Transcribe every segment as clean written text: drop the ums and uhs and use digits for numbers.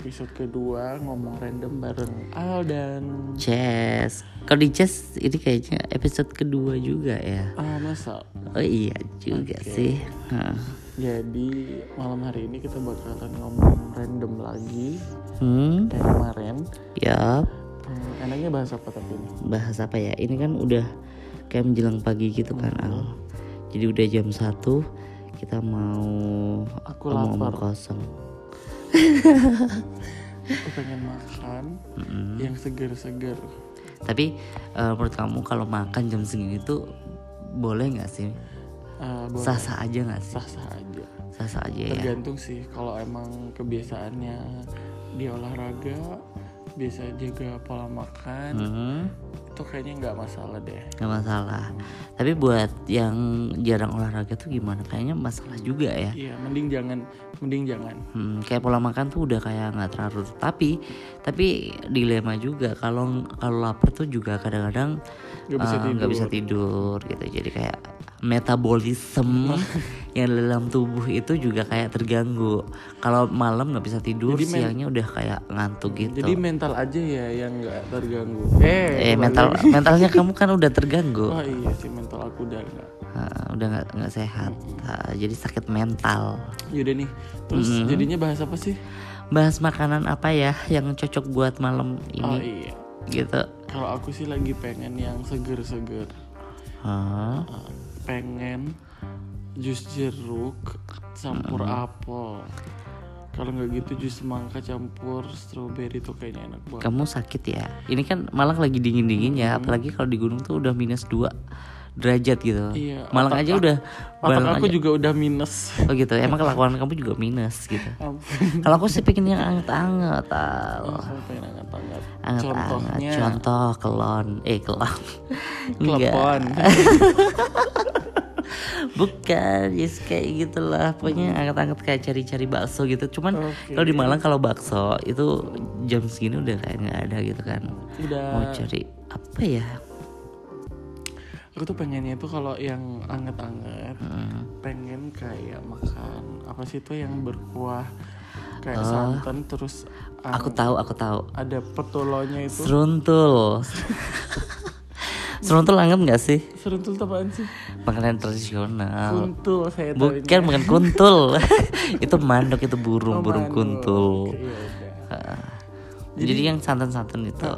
episode kedua ngomong random bareng Al dan Jess. Kalau di Jess ini kayaknya episode kedua juga ya. Ah masa? Oh iya juga okay. Sih. Jadi malam hari ini kita bakalan ngomong random lagi dari kemarin. Yap. Enaknya bahas apa tapi ini? Bahas apa ya? Ini kan udah kayak menjelang pagi gitu kan Al. Jadi udah jam 1 kita mau omong kosong. Aku pengen makan yang segar-segar. Tapi menurut kamu kalau makan jam segini tuh boleh nggak sih? Sah-sah aja nggak sih? Sah-sah aja. Tergantung ya? Sih kalau emang kebiasaannya dia olahraga, biasa jaga pola makan, itu kayaknya nggak masalah deh. Nggak masalah. Tapi buat yang jarang olahraga tuh gimana? Kayaknya masalah juga ya. Iya, mending jangan. Kayak pola makan tuh udah kayak nggak teratur. Tapi dilema juga. Kalau lapar tuh juga kadang-kadang nggak bisa tidur gitu. Jadi kayak metabolisme yang dalam tubuh itu juga kayak terganggu. Kalau malam nggak bisa tidur, jadi siangnya udah kayak ngantuk gitu. Jadi mental aja ya yang nggak terganggu. Mentalnya kamu kan udah terganggu. Oh iya sih, mental aku udah nggak sehat. Jadi sakit mental. Yaudah nih, terus jadinya bahas apa sih? Bahas makanan apa ya yang cocok buat malam ini? Oh iya. Gitu. Kalau aku sih lagi pengen yang seger-seger. Pengen jus jeruk campur apel. Kalau nggak gitu jus semangka campur strawberry tuh kayaknya enak banget. Kamu sakit ya? Ini kan Malang lagi dingin-dingin ya, apalagi kalau di gunung tuh udah minus 2 derajat gitu. Iya, Malang aja udah. Malang aku aja juga udah minus. Oh gitu. Emang kelakuan kamu juga minus gitu. Kalau aku sih pengen yang anget-anget. Contohnya. Contoh kelon. Klepon. Bukan, yes, kayak gitulah. Pokoknya anget-anget kayak cari-cari bakso gitu. Cuman kalau di Malang kalau bakso itu jam segini udah kayak nggak ada gitu kan. Udah. Mau cari apa ya? Aku tuh pengennya tuh kalau yang anget-anget, pengen kayak makan apa sih tuh yang berkuah kayak santan terus. Aku tahu. Ada petolonya itu. Seruntul. Seruntul anget gak sih? Seruntul apaan sih? Makanan tradisional. Kuntul saya tahu. Bukan kuntul. Itu mandok, itu burung kuntul. Jadi yang santan-santan itu.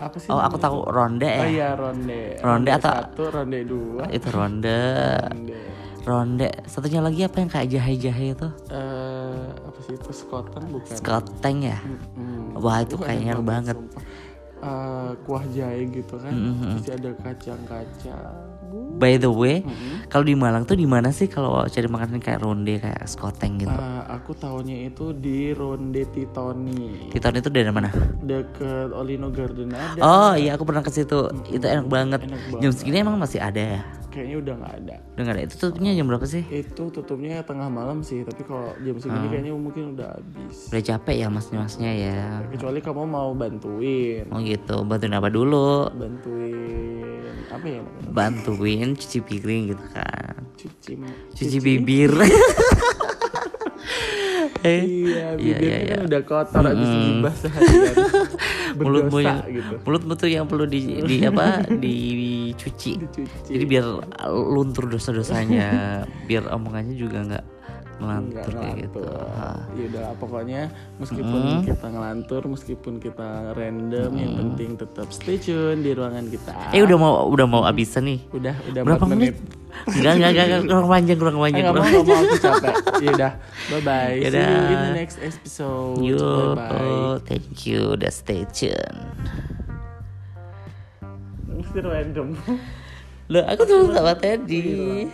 Apa sih? Oh, aku tahu ronde ya. Oh iya, ronde atau satu, ronde dua. Itu ronde. Satunya lagi apa yang kayak jahe-jahe itu? Apa sih itu? Sekoteng bukan? Sekoteng ya? Wah, itu kayaknya banget. Kuah jahe gitu kan, masih ada kacang-kacang. By the way, kalau di Malang tuh di mana sih kalau cari makanan kayak ronde kayak skoteng gitu? Aku tahunya itu di Ronde Titoni. Titoni itu dari mana? Dekat Olino Garden ada. Oh iya, aku pernah ke situ. Itu enak banget. Jam segini emang masih ada ya? Kayaknya udah nggak ada. Itu tutupnya jam berapa sih? Itu tutupnya tengah malam sih, tapi kalau jam segini kayaknya mungkin udah habis. Udah capek ya mas-masnya ya. Kecuali kamu mau bantuin. Oh gitu, bantuin apa dulu? Bantuin apa ya? Bantuin cuci piring gitu kan. Cuci bibir. Iya, bibirnya kan udah kotor habis dibas seharian. Mulutmu tuh yang perlu dicuci. Jadi biar luntur dosa-dosanya, biar omongannya juga nggak ngelantur kayak gitu. Ya udah, pokoknya meskipun kita ngelantur, meskipun kita random, yang penting tetap stay tune di ruangan kita. Udah mau abisan nih. Udah berapa menit? Enggak, kurang panjang. Enggak mau aku capek. Ya udah. Bye. See you in the next episode. Bye. Thank you. Udah stay tune. Mesti random. Loh, aku tuh sama tadi.